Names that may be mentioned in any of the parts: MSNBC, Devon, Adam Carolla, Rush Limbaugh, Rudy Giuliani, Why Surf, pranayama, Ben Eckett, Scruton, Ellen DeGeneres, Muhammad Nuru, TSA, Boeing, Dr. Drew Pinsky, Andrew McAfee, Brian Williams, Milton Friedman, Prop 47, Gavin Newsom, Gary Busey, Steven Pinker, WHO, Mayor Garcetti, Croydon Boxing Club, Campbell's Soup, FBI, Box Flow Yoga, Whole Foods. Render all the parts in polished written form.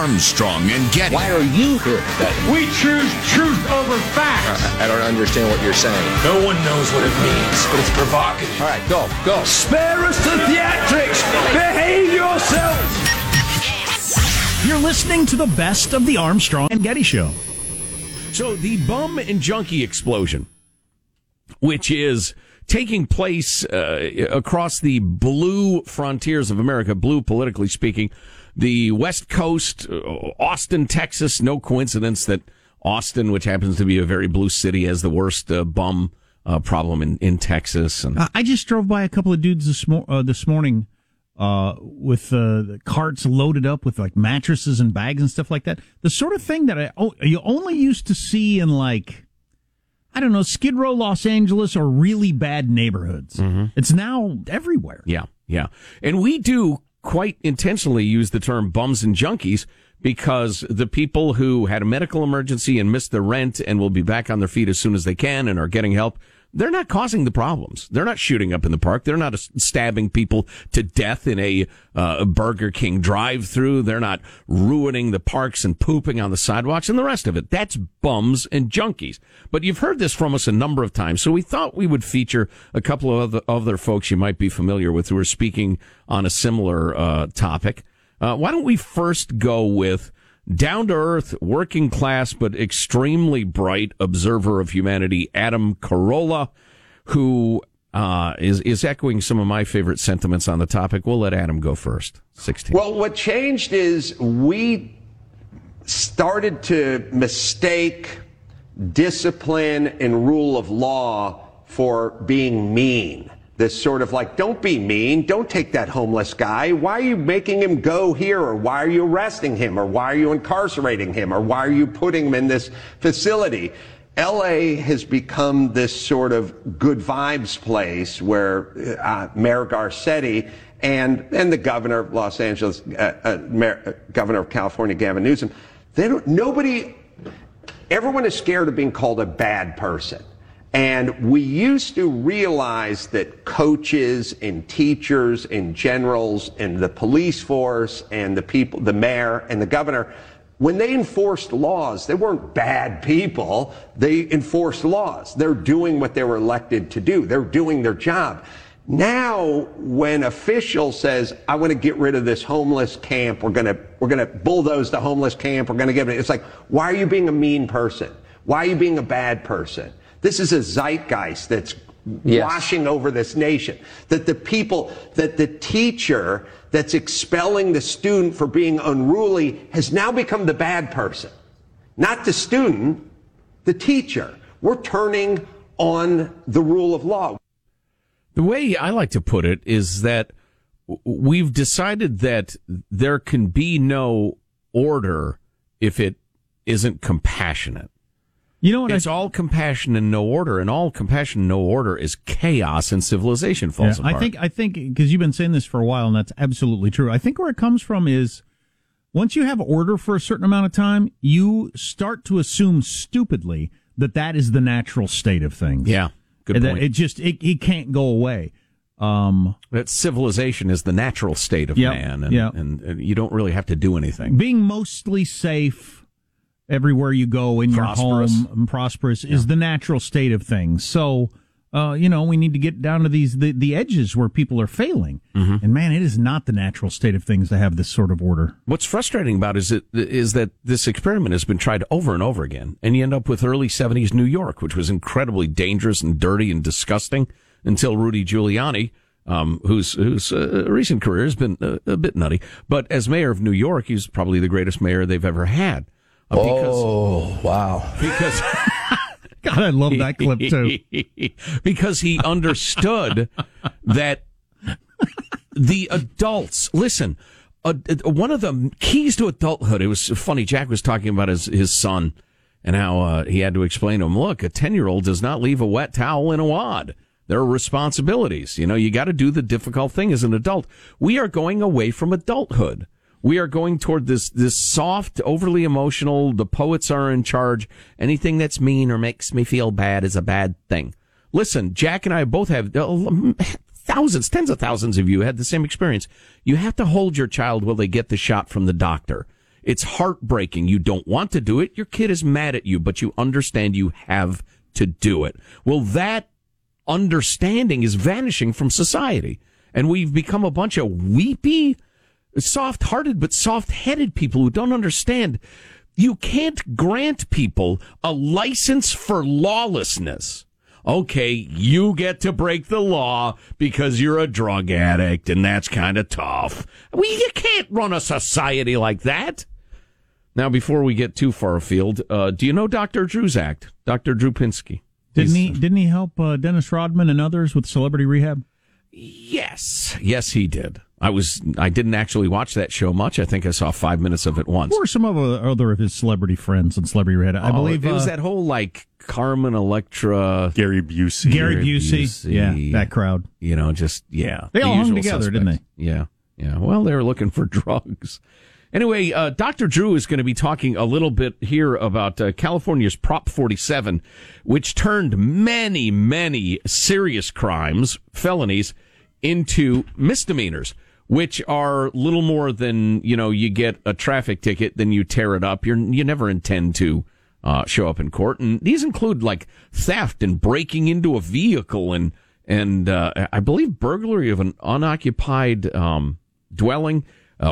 Armstrong and Getty. Why are you here today? We choose truth over facts. I don't understand what you're saying. No one knows what it means, but it's provocative. All right, go. Spare us the theatrics. Behave yourselves. You're listening to the best of the Armstrong and Getty Show. So the bum and junkie explosion, which is taking place across the blue frontiers of America, blue politically speaking, the West Coast, Austin, Texas. No coincidence that Austin, which happens to be a very blue city, has the worst bum problem in Texas. And I just drove by a couple of dudes this morning with the carts loaded up with like mattresses and bags and stuff like that. The sort of thing that you only used to see in like, I don't know, Skid Row, Los Angeles, or really bad neighborhoods. Mm-hmm. It's now everywhere. Yeah. And we do quite intentionally use the term bums and junkies because the people who had a medical emergency and missed their rent and will be back on their feet as soon as they can and are getting help, they're not causing the problems. They're not shooting up in the park. They're not stabbing people to death in a Burger King drive-thru. They're not ruining the parks and pooping on the sidewalks and the rest of it. That's bums and junkies. But you've heard this from us a number of times, so we thought we would feature a couple of other folks you might be familiar with who are speaking on a similar topic. Why don't we first go with down-to-earth, working-class, but extremely bright observer of humanity, Adam Carolla, who is echoing some of my favorite sentiments on the topic. We'll let Adam go first. 16. Well, what changed is we started to mistake discipline and rule of law for being mean. This sort of like, don't be mean, don't take that homeless guy, why are you making him go here, or why are you arresting him, or why are you incarcerating him, or why are you putting him in this facility? LA has become this sort of good vibes place where Mayor Garcetti and the governor of Los Angeles, governor of California, Gavin Newsom, everyone is scared of being called a bad person. And we used to realize that coaches and teachers and generals and the police force and the people, the mayor and the governor, when they enforced laws, they weren't bad people. They enforced laws. They're doing what they were elected to do. They're doing their job. Now, when official says, I want to get rid of this homeless camp, we're going to bulldoze the homeless camp, we're going to give it, it's like, why are you being a mean person? Why are you being a bad person? This is a zeitgeist that's washing over this nation. That the people, that the teacher that's expelling the student for being unruly has now become the bad person. Not the student, the teacher. We're turning on the rule of law. The way I like to put it is that we've decided that there can be no order if it isn't compassionate. You know what? It's all compassion and no order, and all compassion and no order is chaos, and civilization falls apart. I think, because you've been saying this for a while, and that's absolutely true. I think where it comes from is once you have order for a certain amount of time, you start to assume stupidly that is the natural state of things. Yeah, good point. That it can't go away. That civilization is the natural state of man, and you don't really have to do anything. Being mostly safe everywhere you go, in your home, and prosperous is the natural state of things. So, we need to get down to the edges where people are failing. Mm-hmm. And man, it is not the natural state of things to have this sort of order. What's frustrating about it is that this experiment has been tried over and over again, and you end up with early 70s New York, which was incredibly dangerous and dirty and disgusting until Rudy Giuliani, whose recent career has been a bit nutty. But as mayor of New York, he's probably the greatest mayor they've ever had. Because God, I love that clip too. Because he understood that the adults, listen, one of the keys to adulthood, it was funny, Jack was talking about his son and how he had to explain to him, look, a 10-year-old does not leave a wet towel in a wad. There are responsibilities. You got to do the difficult thing as an adult. We are going away from adulthood. We are going toward this soft, overly emotional, the poets are in charge. Anything that's mean or makes me feel bad is a bad thing. Listen, Jack and I both have tens of thousands of you had the same experience. You have to hold your child while they get the shot from the doctor. It's heartbreaking. You don't want to do it. Your kid is mad at you, but you understand you have to do it. Well, that understanding is vanishing from society. And we've become a bunch of weepy, soft-hearted but soft-headed people who don't understand. You can't grant people a license for lawlessness. Okay, you get to break the law because you're a drug addict, and that's kind of tough. Well, you can't run a society like that. Now, before we get too far afield, do you know Dr. Drew's act? Dr. Drew Pinsky. Didn't he help Dennis Rodman and others with celebrity rehab? Yes, he did. I didn't actually watch that show much. I think I saw 5 minutes of it once. Or some of other of his celebrity friends and celebrity rehab. I believe it was that whole Carmen Electra, Gary Busey, yeah, that crowd. You know, just yeah, they all hung together, didn't they? Yeah. Well, they were looking for drugs. Anyway, Dr. Drew is going to be talking a little bit here about California's Prop 47, which turned many, many serious crimes, felonies, into misdemeanors, which are little more than, you get a traffic ticket, then you tear it up. You never intend to show up in court. And these include, theft and breaking into a vehicle and I believe burglary of an unoccupied dwelling.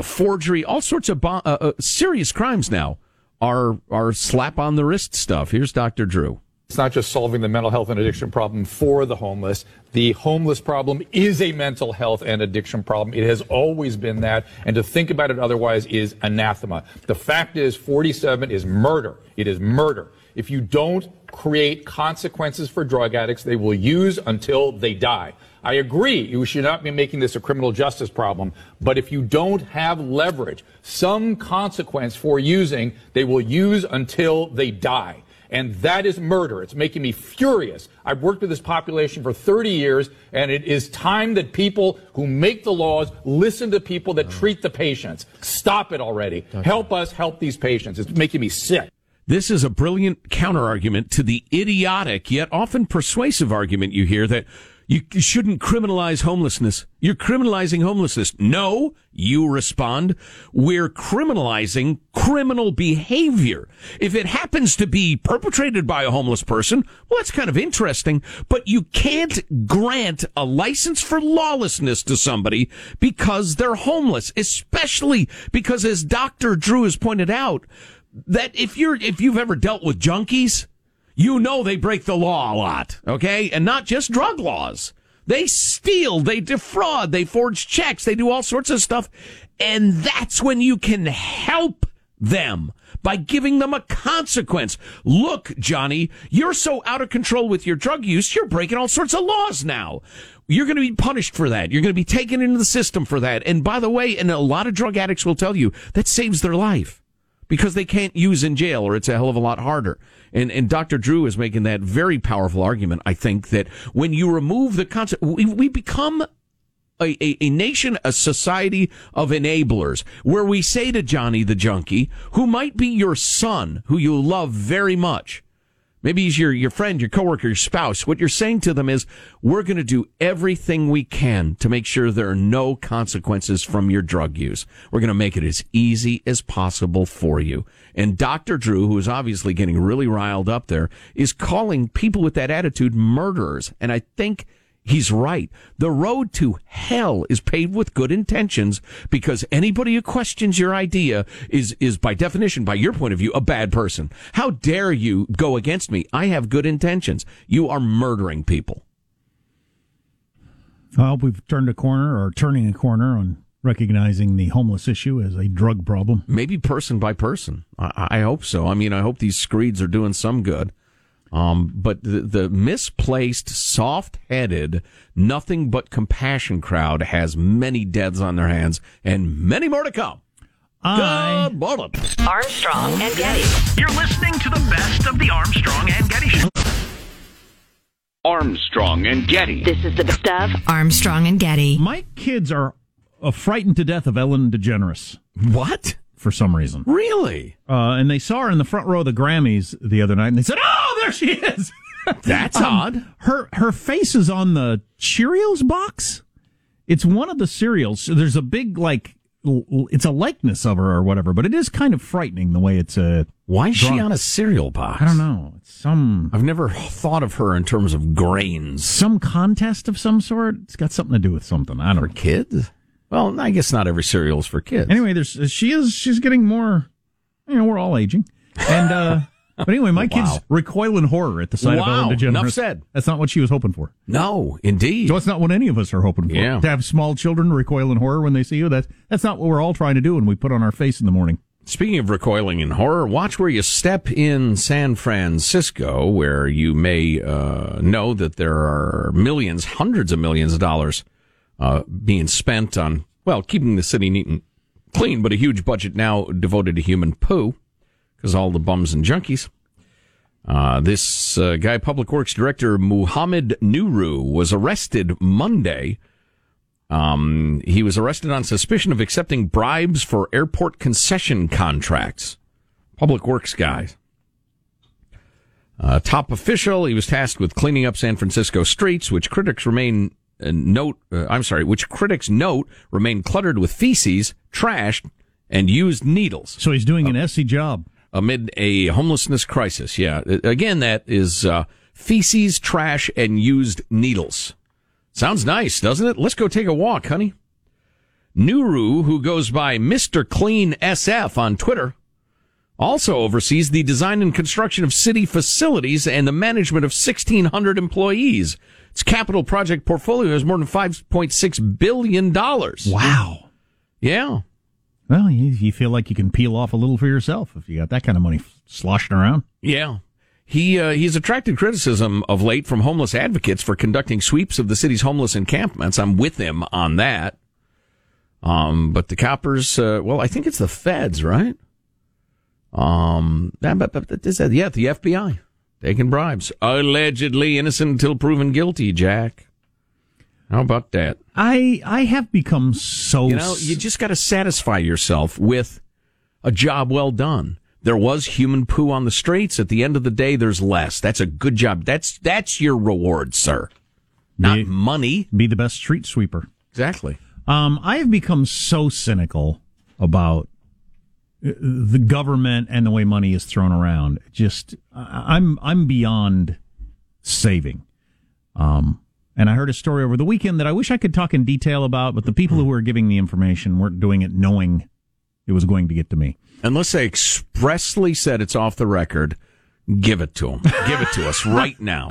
Forgery, all sorts of serious crimes now are slap-on-the-wrist stuff. Here's Dr. Drew. It's not just solving the mental health and addiction problem for the homeless. The homeless problem is a mental health and addiction problem. It has always been that, and to think about it otherwise is anathema. The fact is 47 is murder. It is murder. If you don't create consequences for drug addicts, they will use until they die. I agree, you should not be making this a criminal justice problem, but if you don't have leverage, some consequence for using, they will use until they die. And that is murder. It's making me furious. I've worked with this population for 30 years, and it is time that people who make the laws listen to people that treat the patients. Stop it already. Okay. Help us help these patients. It's making me sick. This is a brilliant counterargument to the idiotic yet often persuasive argument you hear that you shouldn't criminalize homelessness. You're criminalizing homelessness. No, you respond. We're criminalizing criminal behavior. If it happens to be perpetrated by a homeless person, well, that's kind of interesting, but you can't grant a license for lawlessness to somebody because they're homeless, especially because, as Dr. Drew has pointed out, that if you've ever dealt with junkies, you know they break the law a lot, okay? And not just drug laws. They steal, they defraud, they forge checks, they do all sorts of stuff. And that's when you can help them by giving them a consequence. Look, Johnny, you're so out of control with your drug use, you're breaking all sorts of laws now. You're going to be punished for that. You're going to be taken into the system for that. And by the way, and a lot of drug addicts will tell you, that saves their life. Because they can't use in jail, or it's a hell of a lot harder. And Dr. Drew is making that very powerful argument, I think, that when you remove the concept, we become a nation, a society of enablers, where we say to Johnny the junkie, who might be your son, who you love very much, maybe he's your friend, your coworker, your spouse. What you're saying to them is, we're going to do everything we can to make sure there are no consequences from your drug use. We're going to make it as easy as possible for you. And Dr. Drew, who is obviously getting really riled up there, is calling people with that attitude murderers. And I think he's right. The road to hell is paved with good intentions, because anybody who questions your idea is by definition, by your point of view, a bad person. How dare you go against me? I have good intentions. You are murdering people. I hope we've turning a corner on recognizing the homeless issue as a drug problem. Maybe person by person. I hope so. I mean, I hope these screeds are doing some good. But the misplaced, soft-headed, nothing but compassion crowd has many deaths on their hands and many more to come. Good morning. Armstrong and Getty. You're listening to the best of the Armstrong and Getty Show. Armstrong and Getty. This is the best of Armstrong and Getty. My kids are frightened to death of Ellen DeGeneres. What? For some reason. Really? And they saw her in the front row of the Grammys the other night, and they said, "Oh, there she is!" That's odd. Her face is on the Cheerios box. It's one of the cereals. So there's a big, it's a likeness of her or whatever, but it is kind of frightening the way it's a... Why is she on a cereal box? I don't know. It's some... I've never thought of her in terms of grains. Some contest of some sort? It's got something to do with something. I don't know. For kids? Well, I guess not every cereal is for kids. Anyway, she's getting more... You know, we're all aging. And, but anyway, my kids recoil in horror at the sight of Ellen DeGeneres. Enough said. That's not what she was hoping for. No, indeed. So that's not what any of us are hoping for. Yeah. To have small children recoil in horror when they see you, that's not what we're all trying to do when we put on our face in the morning. Speaking of recoiling in horror, watch where you step in San Francisco, where you may know that there are millions, hundreds of millions of dollars being spent on, well, keeping the city neat and clean, but a huge budget now devoted to human poo, because all the bums and junkies. This guy, Public Works Director Muhammad Nuru, was arrested Monday. He was arrested on suspicion of accepting bribes for airport concession contracts. Public Works guy. Top official, he was tasked with cleaning up San Francisco streets, which critics note remain cluttered with feces, trash, and used needles. So he's doing an SC job. Amid a homelessness crisis, yeah. Again, that is feces, trash, and used needles. Sounds nice, doesn't it? Let's go take a walk, honey. Nuru, who goes by Mr. Clean SF on Twitter, also oversees the design and construction of city facilities and the management of 1,600 employees. Its capital project portfolio is more than $5.6 billion. Wow. Yeah. Well, you feel like you can peel off a little for yourself if you got that kind of money sloshing around. Yeah. He's attracted criticism of late from homeless advocates for conducting sweeps of the city's homeless encampments. I'm with him on that. But the coppers, I think it's the feds, right? The FBI taking bribes. Allegedly innocent until proven guilty, Jack. How about that? I have become so... You know, you just got to satisfy yourself with a job well done. There was human poo on the streets. At the end of the day, there's less. That's a good job. That's your reward, sir. Not money. Be the best street sweeper. Exactly. I have become so cynical about the government and the way money is thrown around. Just, I'm beyond saving. And I heard a story over the weekend that I wish I could talk in detail about, but the people who were giving the information weren't doing it knowing it was going to get to me. Unless they expressly said it's off the record, give it to them. Give it to us right now.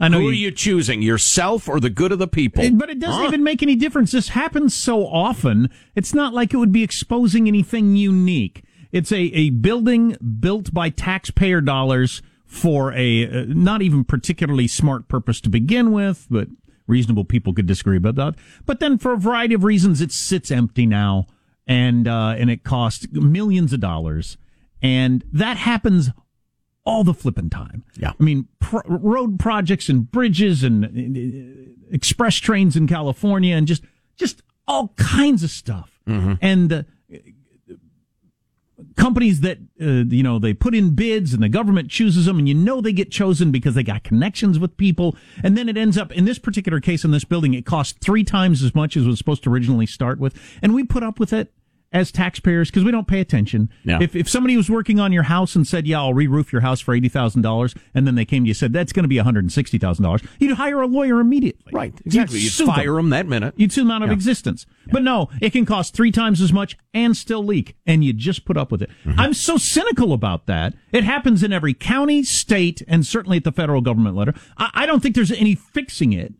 I know. Who are you choosing, yourself or the good of the people? But it doesn't even make any difference. This happens so often. It's not like it would be exposing anything unique. It's a building built by taxpayer dollars for a not even particularly smart purpose to begin with, but reasonable people could disagree about that. But then for a variety of reasons, it sits empty now. And it costs millions of dollars, and that happens all the flipping time. Yeah, I mean road projects and bridges and express trains in California and just all kinds of stuff. Mm-hmm. And companies that they put in bids and the government chooses them, and they get chosen because they got connections with people, and then it ends up in this particular case in this building, it cost 3 times as much as was supposed to originally start with, and we put up with it as taxpayers because we don't pay attention. Yeah. If somebody was working on your house and said, "Yeah, I'll re-roof your house for $80,000," and then they came to you and said, "That's going to be $160,000," you'd hire a lawyer immediately. Right? Exactly. You'd fire them that minute. You'd sue them out of existence. Yeah. But no, it can cost 3 times as much and still leak, and you just put up with it. Mm-hmm. I'm so cynical about that. It happens in every county, state, and certainly at the federal government level. I don't think there's any fixing it.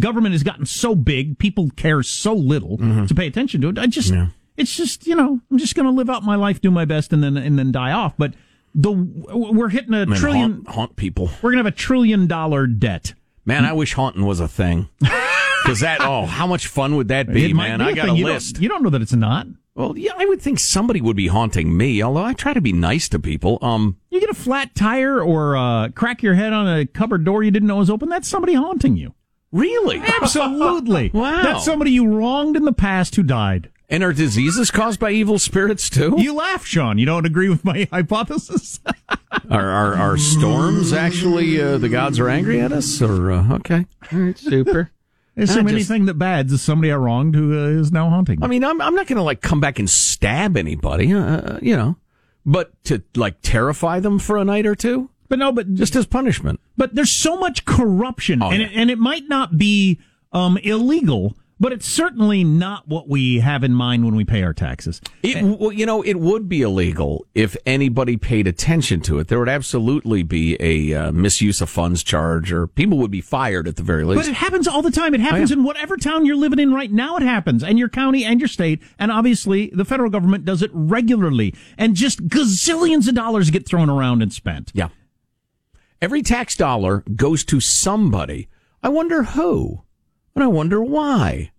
Government has gotten so big, people care so little to pay attention to it. It's just, I'm just going to live out my life, do my best, and then die off. But we're hitting a trillion. Haunt people. We're going to have $1 trillion debt. Man, I wish haunting was a thing. Because how much fun would that be, man? I got a list. You don't know that it's not. Well, yeah, I would think somebody would be haunting me, although I try to be nice to people. You get a flat tire or crack your head on a cupboard door you didn't know was open, that's somebody haunting you. Really? Absolutely. Wow. That's somebody you wronged in the past who died. And are diseases caused by evil spirits, too? You laugh, Sean. You don't agree with my hypothesis? Are storms actually the gods are angry at us? Or okay. All right, super. Assume anything that bad is somebody I wronged who is now haunting me. I mean, I'm not going to like come back and stab anybody, you know, but to like terrify them for a night or two. But no, but just as punishment. But there's so much corruption, it might not be illegal, but it's certainly not what we have in mind when we pay our taxes. It would be illegal if anybody paid attention to it. There would absolutely be a misuse of funds charge, or people would be fired at the very least. But it happens all the time. It happens in whatever town you're living in right now. It happens, and your county and your state, and obviously the federal government does it regularly. And just gazillions of dollars get thrown around and spent. Yeah. Every tax dollar goes to somebody. I wonder who, and I wonder why.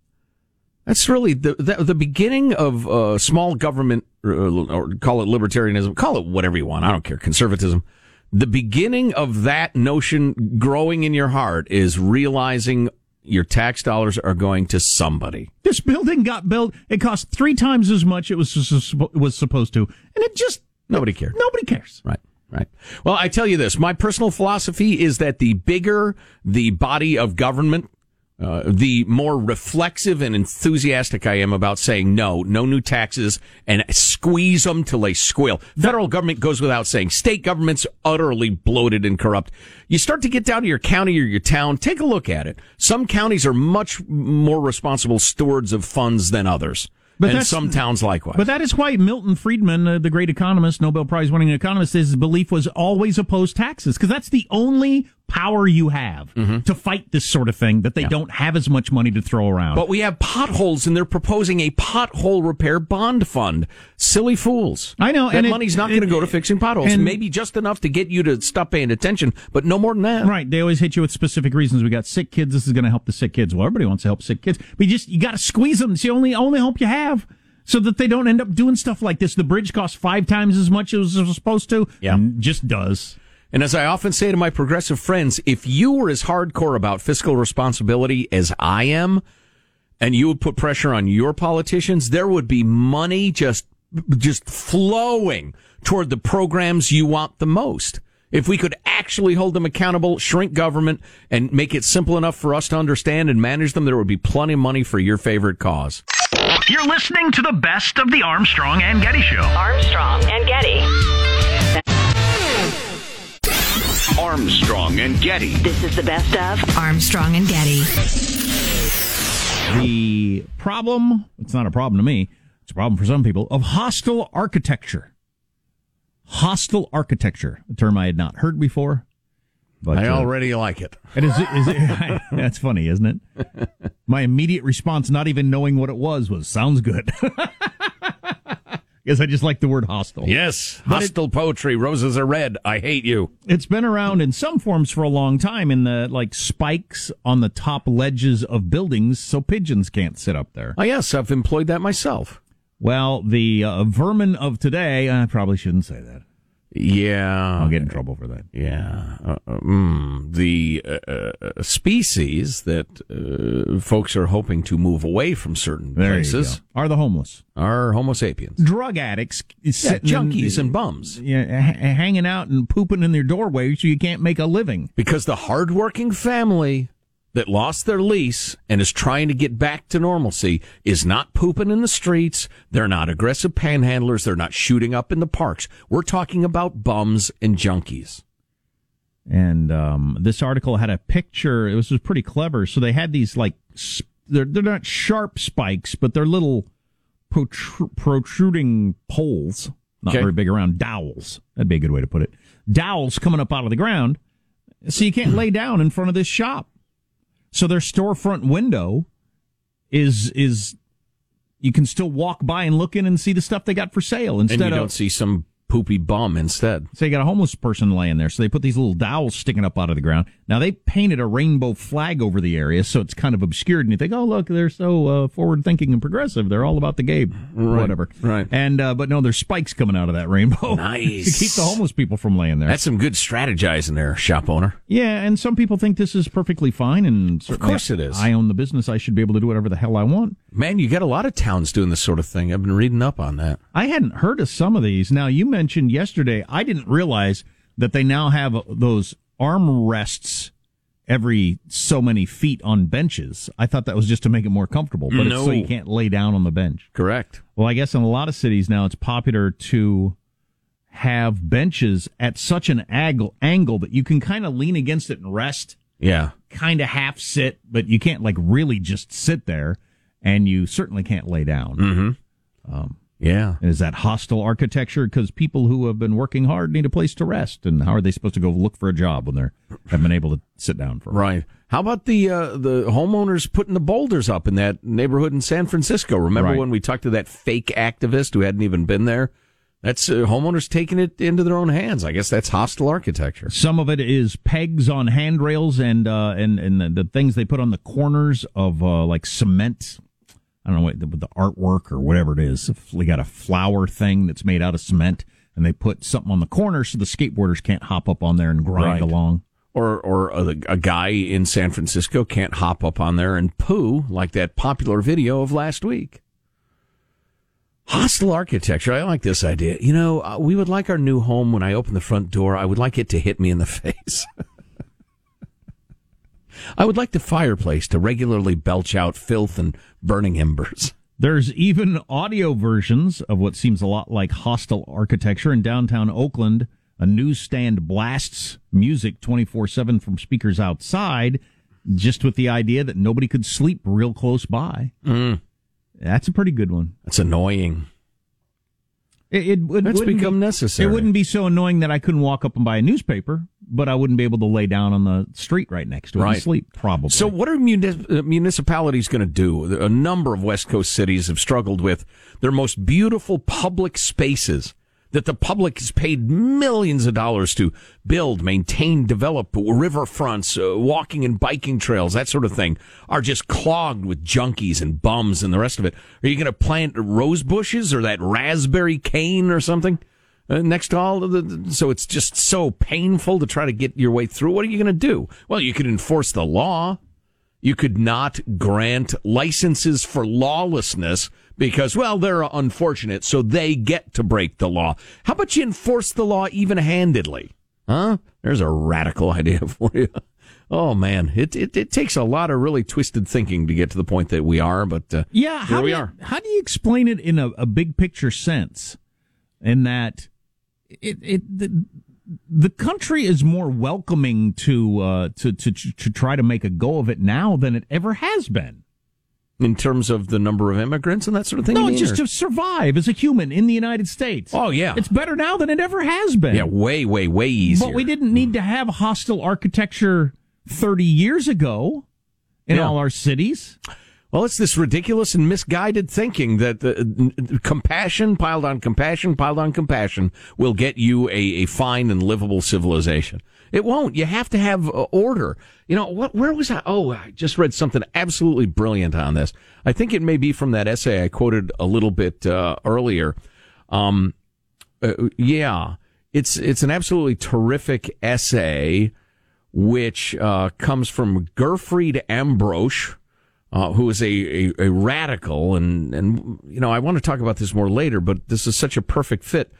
That's really the beginning of small government, or call it libertarianism, call it whatever you want. I don't care. Conservatism. The beginning of that notion growing in your heart is realizing your tax dollars are going to somebody. This building got built. It cost 3 times as much it was supposed to, and it just nobody cared. Nobody cares. Right. Right. Well, I tell you this, my personal philosophy is that the bigger the body of government, the more reflexive and enthusiastic I am about saying no new taxes, and squeeze them till they squeal. Federal government goes without saying. State government's utterly bloated and corrupt. You start to get down to your county or your town, take a look at it. Some counties are much more responsible stewards of funds than others. But and some towns likewise. But that is why Milton Friedman, the great economist, Nobel Prize-winning economist, his belief was always oppose taxes, because that's the only power you have to fight this sort of thing, that they don't have as much money to throw around. But we have potholes, and they're proposing a pothole repair bond fund. Silly fools. I know. That money's not going to go to fixing potholes. And maybe just enough to get you to stop paying attention, but no more than that. Right. They always hit you with specific reasons. We got sick kids. This is going to help the sick kids. Well, everybody wants to help sick kids. But you got to squeeze them. It's the only hope you have, so that they don't end up doing stuff like this. The bridge costs 5 times as much as it was supposed to. Yeah. Just does. And as I often say to my progressive friends, if you were as hardcore about fiscal responsibility as I am, and you would put pressure on your politicians, there would be money just flowing toward the programs you want the most. If we could actually hold them accountable, shrink government, and make it simple enough for us to understand and manage them, there would be plenty of money for your favorite cause. You're listening to the best of the Armstrong and Getty Show. Armstrong and Getty. Armstrong and Getty. This is the best of Armstrong and Getty. The problem, it's not a problem to me, it's a problem for some people, of hostile architecture. Hostile architecture, a term I had not heard before. But I already like it. And is it that's funny, isn't it? My immediate response, not even knowing what it was sounds good. Yes, I just like the word hostile. Yes, hostile poetry. Roses are red. I hate you. It's been around in some forms for a long time, in the like spikes on the top ledges of buildings so pigeons can't sit up there. Oh, yes, I've employed that myself. Well, the vermin of today, I probably shouldn't say that. Yeah. I'll get in trouble for that. Yeah. The species that folks are hoping to move away from certain places are the homeless. Are homo sapiens. Drug addicts. Junkies and bums. Yeah, hanging out and pooping in their doorway so you can't make a living. Because the hardworking family that lost their lease and is trying to get back to normalcy is not pooping in the streets. They're not aggressive panhandlers. They're not shooting up in the parks. We're talking about bums and junkies. And this article had a picture. It was pretty clever. So they had these like they're not sharp spikes, but they're little protruding poles, not very big around dowels. That'd be a good way to put it. Dowels coming up out of the ground, so you can't lay down in front of this shop. So their storefront window is you can still walk by and look in and see the stuff they got for sale instead of. And you don't see some poopy bum instead. So you got a homeless person laying there. So they put these little dowels sticking up out of the ground. Now they painted a rainbow flag over the area, so it's kind of obscured. And you think, oh look, they're so forward thinking and progressive. They're all about the game, or whatever. Right. And but no, there's spikes coming out of that rainbow. Nice. To keep the homeless people from laying there. That's some good strategizing there, shop owner. Yeah, and some people think this is perfectly fine. And of course it is. I own the business. I should be able to do whatever the hell I want. Man, you got a lot of towns doing this sort of thing. I've been reading up on that. I hadn't heard of some of these. Now you mentioned yesterday, I didn't realize that they now have those armrests every so many feet on benches. I thought that was just to make it more comfortable, but it's so you can't lay down on the bench. Correct. Well, I guess in a lot of cities now it's popular to have benches at such an angle that you can kind of lean against it and rest. Yeah. Kind of half sit, but you can't like really just sit there, and you certainly can't lay down. Mm-hmm. Yeah. And is that hostile architecture? Because people who have been working hard need a place to rest. And how are they supposed to go look for a job when they haven't been able to sit down for a while? Right. How about the homeowners putting the boulders up in that neighborhood in San Francisco? Remember when we talked to that fake activist who hadn't even been there? That's homeowners taking it into their own hands. I guess that's hostile architecture. Some of it is pegs on handrails and the things they put on the corners of like cement. I don't know what the artwork or whatever it is. They got a flower thing that's made out of cement, and they put something on the corner so the skateboarders can't hop up on there and grind along. Or a guy in San Francisco can't hop up on there and poo like that popular video of last week. Hostile architecture. I like this idea. You know, we would like our new home, when I open the front door, I would like it to hit me in the face. I would like the fireplace to regularly belch out filth and burning embers. There's even audio versions of what seems a lot like hostile architecture. In downtown Oakland, a newsstand blasts music 24/7 from speakers outside, just with the idea that nobody could sleep real close by. Mm. That's a pretty good one. That's annoying. It's become necessary. It wouldn't be so annoying that I couldn't walk up and buy a newspaper, but I wouldn't be able to lay down on the street right next to it and sleep, probably. So what are municipalities going to do? A number of West Coast cities have struggled with their most beautiful public spaces that the public has paid millions of dollars to build, maintain, develop. Riverfronts, walking and biking trails, that sort of thing, are just clogged with junkies and bums and the rest of it. Are you going to plant rose bushes or that raspberry cane or something next to all of the? So it's just so painful to try to get your way through. What are you going to do? Well, you could enforce the law. You could not grant licenses for lawlessness because, well, they're unfortunate, so they get to break the law. How about you enforce the law even-handedly? Huh? There's a radical idea for you. Oh, man, it takes a lot of really twisted thinking to get to the point that we are, but here we are. How do you explain it in a big-picture sense in that the country is more welcoming to try to make a go of it now than it ever has been, in terms of the number of immigrants and that sort of thing? No, just to survive as a human in the United States. Oh yeah, it's better now than it ever has been. Yeah, way easier. But we didn't need to have hostile architecture 30 years ago in all our cities. Well, it's this ridiculous and misguided thinking that the compassion piled on compassion piled on compassion will get you a fine and livable civilization. It won't. You have to have order. You know, where was I? Oh, I just read something absolutely brilliant on this. I think it may be from that essay I quoted a little bit earlier. It's an absolutely terrific essay, which comes from Gerfried Ambrosch, who is a radical, and you know, I want to talk about this more later, but this is such a perfect fit.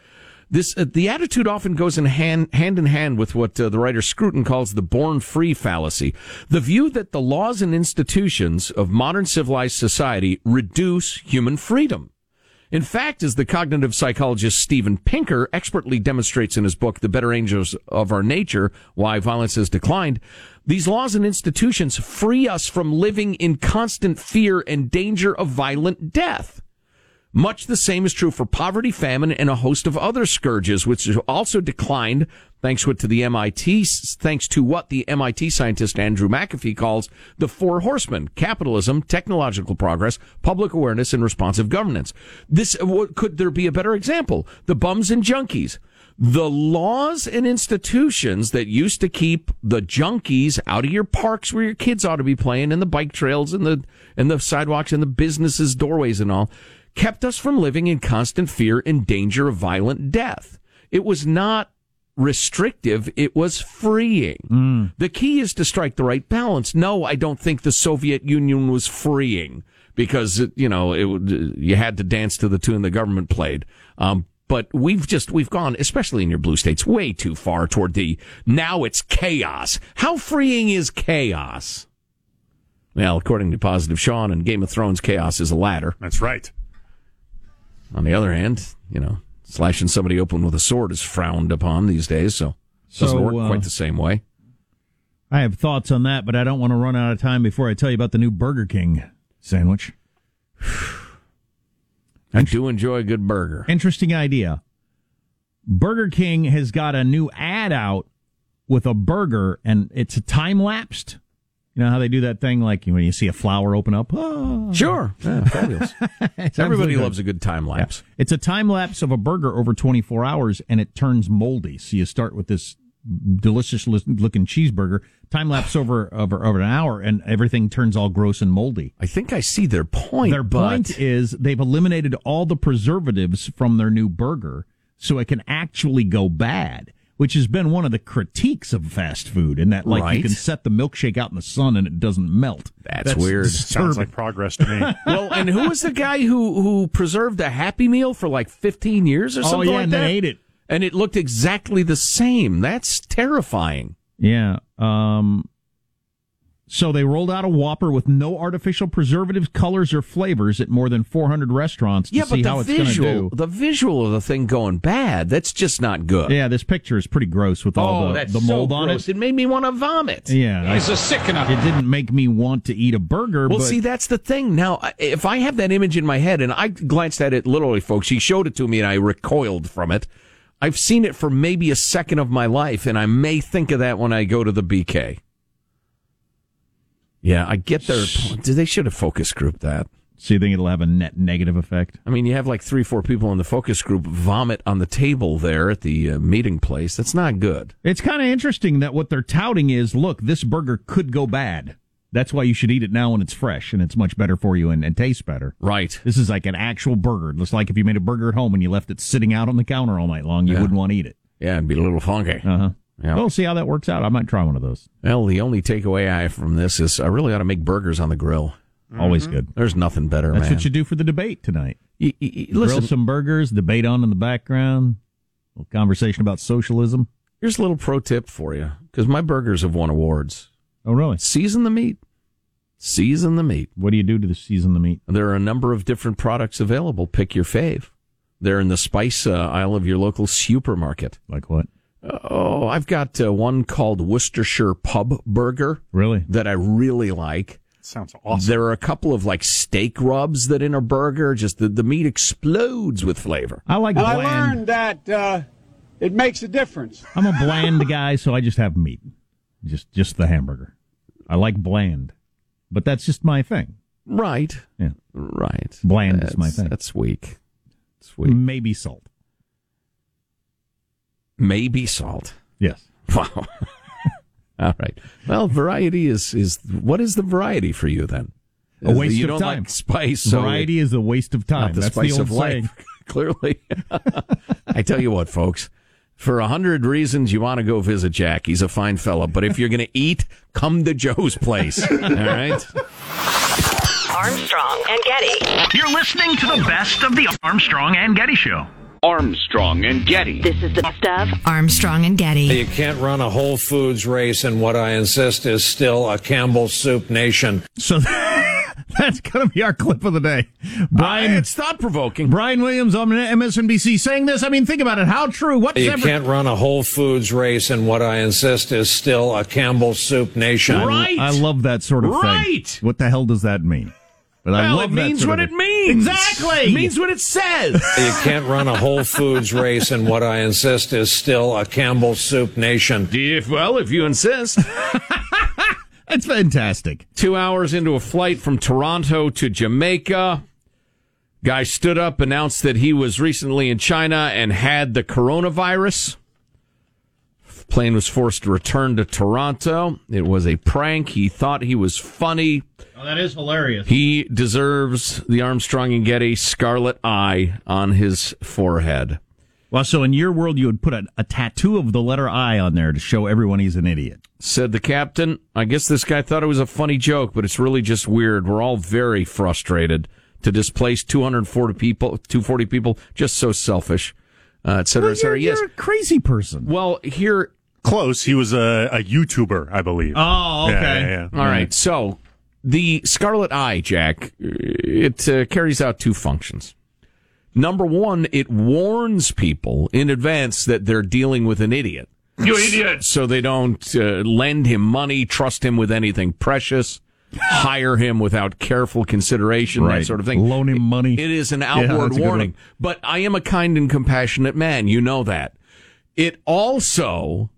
This the attitude often goes hand in hand with what the writer Scruton calls the born free fallacy, the view that the laws and institutions of modern civilized society reduce human freedom. In fact, as the cognitive psychologist Steven Pinker expertly demonstrates in his book, The Better Angels of Our Nature, Why Violence Has Declined, these laws and institutions free us from living in constant fear and danger of violent death. Much the same is true for poverty, famine, and a host of other scourges, which have also declined thanks to what the MIT scientist Andrew McAfee calls the four horsemen: capitalism, technological progress, public awareness, and responsive governance. Could there be a better example? The bums and junkies. The laws and institutions that used to keep the junkies out of your parks where your kids ought to be playing, and the bike trails, and the sidewalks, and the businesses' doorways and all, kept us from living in constant fear and danger of violent death. It was not restrictive, it was freeing. Mm. The key is to strike the right balance. No, I don't think the Soviet Union was freeing because you had to dance to the tune the government played. But we've gone, especially in your blue states, way too far toward now it's chaos. How freeing is chaos? Well, according to Positive Sean and Game of Thrones, chaos is a ladder. That's right. On the other hand, slashing somebody open with a sword is frowned upon these days, so doesn't work quite the same way. I have thoughts on that, but I don't want to run out of time before I tell you about the new Burger King sandwich. I do enjoy a good burger. Interesting idea. Burger King has got a new ad out with a burger, and it's a time-lapsed. You know how they do that thing, like when you see a flower open up? Oh. Sure. Yeah, fabulous. Everybody loves a good time-lapse. Yeah. It's a time-lapse of a burger over 24 hours, and it turns moldy. So you start with this delicious-looking cheeseburger, time-lapse over an hour, and everything turns all gross and moldy. I think I see their point. Their point is they've eliminated all the preservatives from their new burger so it can actually go bad, which has been one of the critiques of fast food, and that you can set the milkshake out in the sun and it doesn't melt. That's weird. Disturbing. Sounds like progress to me. Well, and who was the guy who preserved a Happy Meal for 15 years or something like that? And they ate it. And it looked exactly the same. That's terrifying. Yeah. So they rolled out a Whopper with no artificial preservatives, colors, or flavors at more than 400 restaurants to see how it's going to do. Yeah, but the visual of the thing going bad, that's just not good. Yeah, this picture is pretty gross with all the mold on it. It made me want to vomit. Yeah. It's a sickener. It didn't make me want to eat a burger. Well, see, that's the thing. Now, if I have that image in my head, and I glanced at it literally, folks, he showed it to me and I recoiled from it. I've seen it for maybe a second of my life, and I may think of that when I go to the BK. Yeah, I get their point. They should have focus grouped that. So you think it'll have a net negative effect? I mean, you have 3-4 people in the focus group vomit on the table there at the meeting place. That's not good. It's kind of interesting that what they're touting is, look, this burger could go bad. That's why you should eat it now when it's fresh, and it's much better for you and tastes better. Right. This is like an actual burger. It's like if you made a burger at home and you left it sitting out on the counter all night long, you wouldn't want to eat it. Yeah, it'd be a little funky. Uh-huh. Yeah. We'll see how that works out. I might try one of those. Well, the only takeaway I have from this is I really ought to make burgers on the grill. Mm-hmm. Always good. There's nothing better, That's what you do for the debate tonight. Grill some burgers, debate on in the background, a little conversation about socialism. Here's a little pro tip for you, because my burgers have won awards. Oh, really? Season the meat. Season the meat. What do you do to season the meat? There are a number of different products available. Pick your fave. They're in the spice aisle of your local supermarket. Like what? Oh, I've got one called Worcestershire Pub Burger. Really? That I really like. Sounds awesome. There are a couple of steak rubs that in a burger, just the meat explodes with flavor. I like bland. I learned that it makes a difference. I'm a bland guy, so I just have meat. Just the hamburger. I like bland, but that's just my thing. Right. Yeah. Right. Bland is my thing. That's weak. It's weak. Maybe salt. Maybe salt. Yes. Wow. All right. Well, variety is what is the variety for you then? A waste of time. You don't like spice. So variety is a waste of time. That's the old saying. Clearly. I tell you what, folks. For 100 reasons, you want to go visit Jack. He's a fine fella. But if you're going to eat, come to Joe's place. All right? Armstrong and Getty. You're listening to the best of the Armstrong and Getty Show. Armstrong and Getty. This is the best of Armstrong and Getty. You can't run a Whole Foods race, and what I insist is still a Campbell's Soup nation. So that's going to be our clip of the day. Brian, it's thought-provoking. Brian Williams on MSNBC saying this. I mean, think about it. How true? You can't run a Whole Foods race, and what I insist is still a Campbell's Soup nation. Right. I love that sort of thing. Right. What the hell does that mean? But it means what it means. Exactly. It means what it says. You can't run a Whole Foods race, and what I insist is still a Campbell's Soup nation. If you insist. It's fantastic. 2 hours into a flight from Toronto to Jamaica, guy stood up, announced that he was recently in China and had the coronavirus. The plane was forced to return to Toronto. It was a prank. He thought he was funny. Oh, that is hilarious. He deserves the Armstrong and Getty scarlet eye on his forehead. Well, so in your world, you would put a tattoo of the letter I on there to show everyone he's an idiot. Said the captain, I guess this guy thought it was a funny joke, but it's really just weird. We're all very frustrated to displace 240 people just so selfish. et cetera, et cetera. Yes. You're a crazy person. Well, here... Close. He was a YouTuber, I believe. Oh, okay. Yeah. All right. So, the Scarlet Eye, Jack, it carries out two functions. Number one, it warns people in advance that they're dealing with an idiot. You idiot! So they don't lend him money, trust him with anything precious, hire him without careful consideration, right. That sort of thing. Loan him money. It is an outward warning. But I am a kind and compassionate man. You know that. It also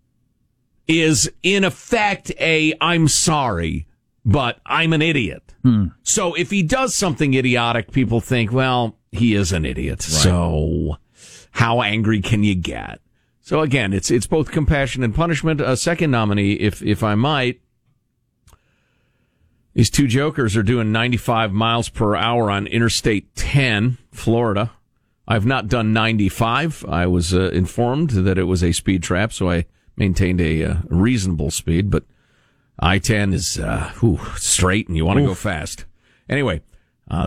is, in effect, I'm sorry, but I'm an idiot. Hmm. So if he does something idiotic, people think, well, he is an idiot. Right. So how angry can you get? So again, it's both compassion and punishment. A second nominee, if I might, these two jokers are doing 95 miles per hour on Interstate 10, Florida. I've not done 95. I was informed that it was a speed trap, so I maintained a reasonable speed. But I-10 is straight, and you want to go fast. Anyway,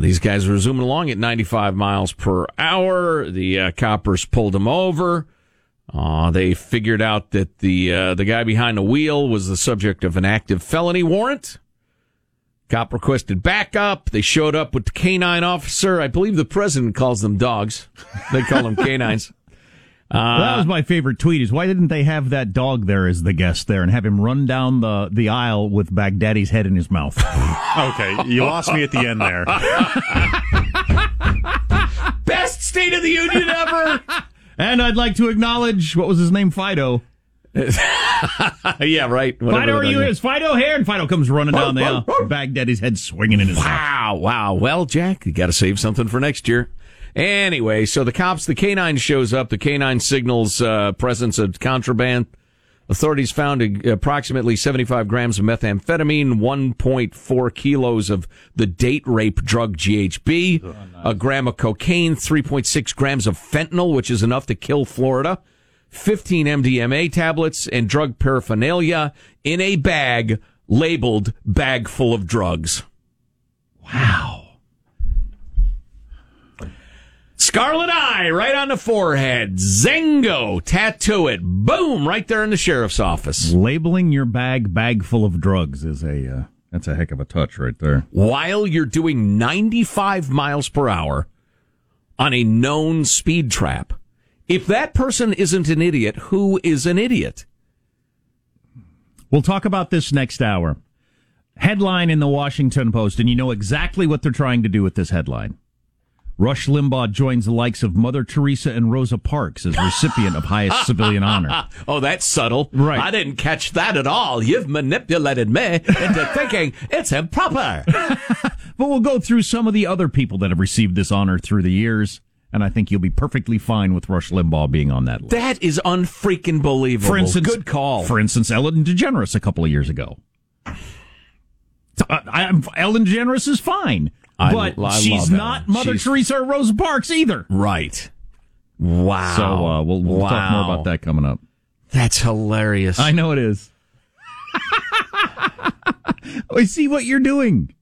these guys were zooming along at 95 miles per hour. The coppers pulled them over. They figured out that the guy behind the wheel was the subject of an active felony warrant. Cop requested backup. They showed up with the canine officer. I believe the president calls them dogs. They call them canines. Well, that was my favorite tweet, is why didn't they have that dog there as the guest there and have him run down the aisle with Baghdadi's head in his mouth? Okay, you lost me at the end there. Best State of the Union ever! And I'd like to acknowledge, what was his name, Fido? Yeah, right. Fido, are you? Is Fido here? And Fido comes running down the aisle. Baghdadi's head swinging in his mouth. Wow. Well, Jack, you got to save something for next year. Anyway, so the canine shows up. The canine signals presence of contraband. Authorities found approximately 75 grams of methamphetamine, 1.4 kilos of the date rape drug GHB, a gram of cocaine, 3.6 grams of fentanyl, which is enough to kill Florida, 15 MDMA tablets, and drug paraphernalia in a bag labeled bag full of drugs. Wow. Scarlet Eye, right on the forehead. Zengo, tattoo it. Boom, right there in the sheriff's office. Labeling your bag full of drugs is that's a heck of a touch right there. While you're doing 95 miles per hour on a known speed trap. If that person isn't an idiot, who is an idiot? We'll talk about this next hour. Headline in the Washington Post, and you know exactly what they're trying to do with this headline. Rush Limbaugh joins the likes of Mother Teresa and Rosa Parks as recipient of highest civilian honor. Oh, that's subtle. Right. I didn't catch that at all. You've manipulated me into thinking it's improper. But we'll go through some of the other people that have received this honor through the years, and I think you'll be perfectly fine with Rush Limbaugh being on that list. That is unfreaking believable. For instance, good call. For instance, Ellen DeGeneres a couple of years ago. Ellen DeGeneres is fine. But she's not Mother Teresa or Rosa Parks either. Right. Wow. So we'll talk more about that coming up. That's hilarious. I know it is. I see what you're doing.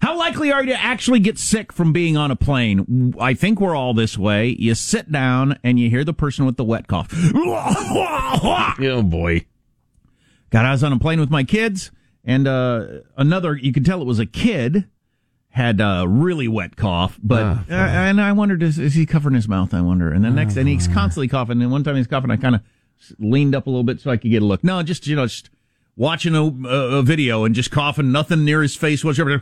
How likely are you to actually get sick from being on a plane? I think we're all this way. You sit down and you hear the person with the wet cough. Oh, boy. God, I was on a plane with my kids, and another, you could tell it was a kid, had a really wet cough, but and I wondered, is he covering his mouth? I wonder. And the next, and he's constantly coughing. And one time he's coughing, I kind of leaned up a little bit so I could get a look. No, just watching a video and just coughing, nothing near his face whatsoever.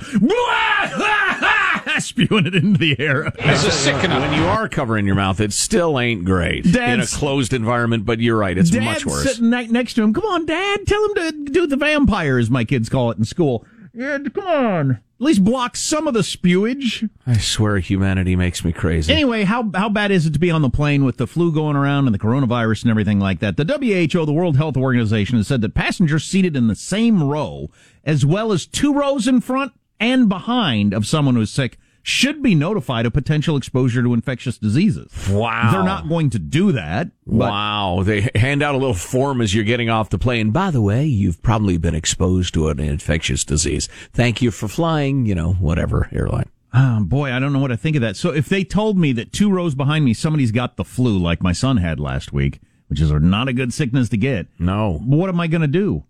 Spewing it into the air. It's a sickening. When you are covering your mouth, it still ain't great Dad's, in a closed environment. But you're right; it's much worse. Dad's sitting next to him. Come on, Dad, tell him to do the vampire, as my kids call it in school. Yeah, come on. At least block some of the spewage. I swear humanity makes me crazy. Anyway, how bad is it to be on the plane with the flu going around and the coronavirus and everything like that? The WHO, the World Health Organization, has said that passengers seated in the same row, as well as two rows in front and behind of someone who's sick, should be notified of potential exposure to infectious diseases. Wow. They're not going to do that. Wow. They hand out a little form as you're getting off the plane. By the way, you've probably been exposed to an infectious disease. Thank you for flying, whatever airline. Oh, boy, I don't know what I think of that. So if they told me that 2 rows behind me, somebody's got the flu like my son had last week, which is not a good sickness to get. No. What am I going to do?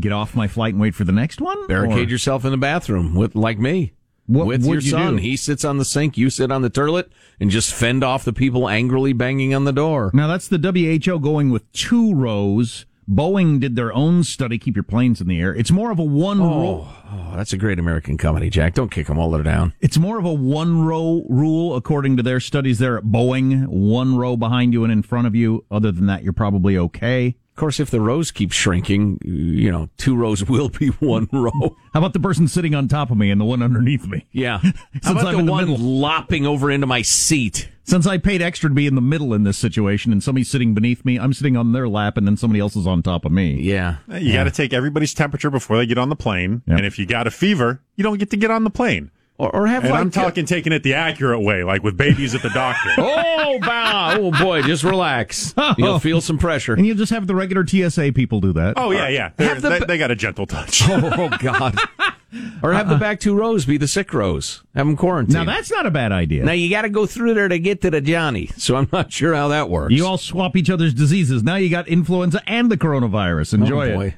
Get off my flight and wait for the next one? Barricade yourself in the bathroom like me. With your son. He sits on the sink, you sit on the toilet, and just fend off the people angrily banging on the door. Now, that's the WHO going with 2 rows. Boeing did their own study, keep your planes in the air. It's more of a one rule. Oh, that's a great American comedy, Jack. Don't kick them while they're down. It's more of a one-row rule, according to their studies there at Boeing. 1 row behind you and in front of you. Other than that, you're probably okay. Of course, if the rows keep shrinking, 2 rows will be 1 row. How about the person sitting on top of me and the one underneath me? Yeah. How about I'm the one lopping over into my seat? Since I paid extra to be in the middle in this situation and somebody's sitting beneath me, I'm sitting on their lap and then somebody else is on top of me. Yeah. You got to take everybody's temperature before they get on the plane. Yep. And if you got a fever, you don't get to get on the plane. Or have I'm talking taking it the accurate way, like with babies at the doctor. Oh boy, just relax. You'll feel some pressure, and you'll just have the regular TSA people do that. Oh yeah, yeah. They got a gentle touch. Oh God. Or have the back 2 rows be the sick rows. Have them quarantined. Now, that's not a bad idea. Now, you got to go through there to get to the Johnny, so I'm not sure how that works. You all swap each other's diseases. Now you got influenza and the coronavirus. Enjoy it.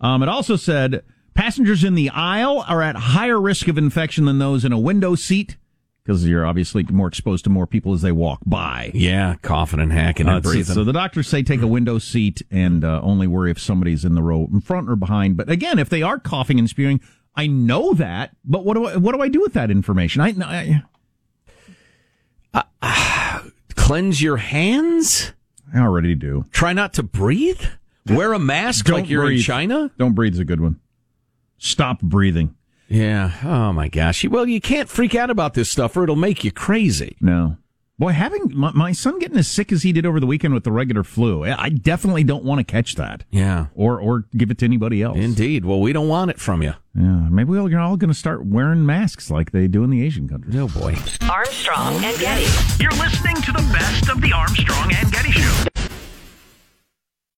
It also said passengers in the aisle are at higher risk of infection than those in a window seat, because you're obviously more exposed to more people as they walk by. Yeah, coughing and hacking and breathing. So the doctors say take a window seat and only worry if somebody's in the row in front or behind. But again, if they are coughing and spewing... I know that, but what do I do with that information? Cleanse your hands? I already do. Try not to breathe? Wear a mask like you're in China? Don't breathe is a good one. Stop breathing. Yeah. Oh, my gosh. Well, you can't freak out about this stuff or it'll make you crazy. No. Boy, having my son getting as sick as he did over the weekend with the regular flu, I definitely don't want to catch that. Yeah. Or give it to anybody else. Indeed. Well, we don't want it from you. Yeah. Maybe we're all going to start wearing masks like they do in the Asian countries. Oh, boy. Armstrong and Getty. You're listening to the best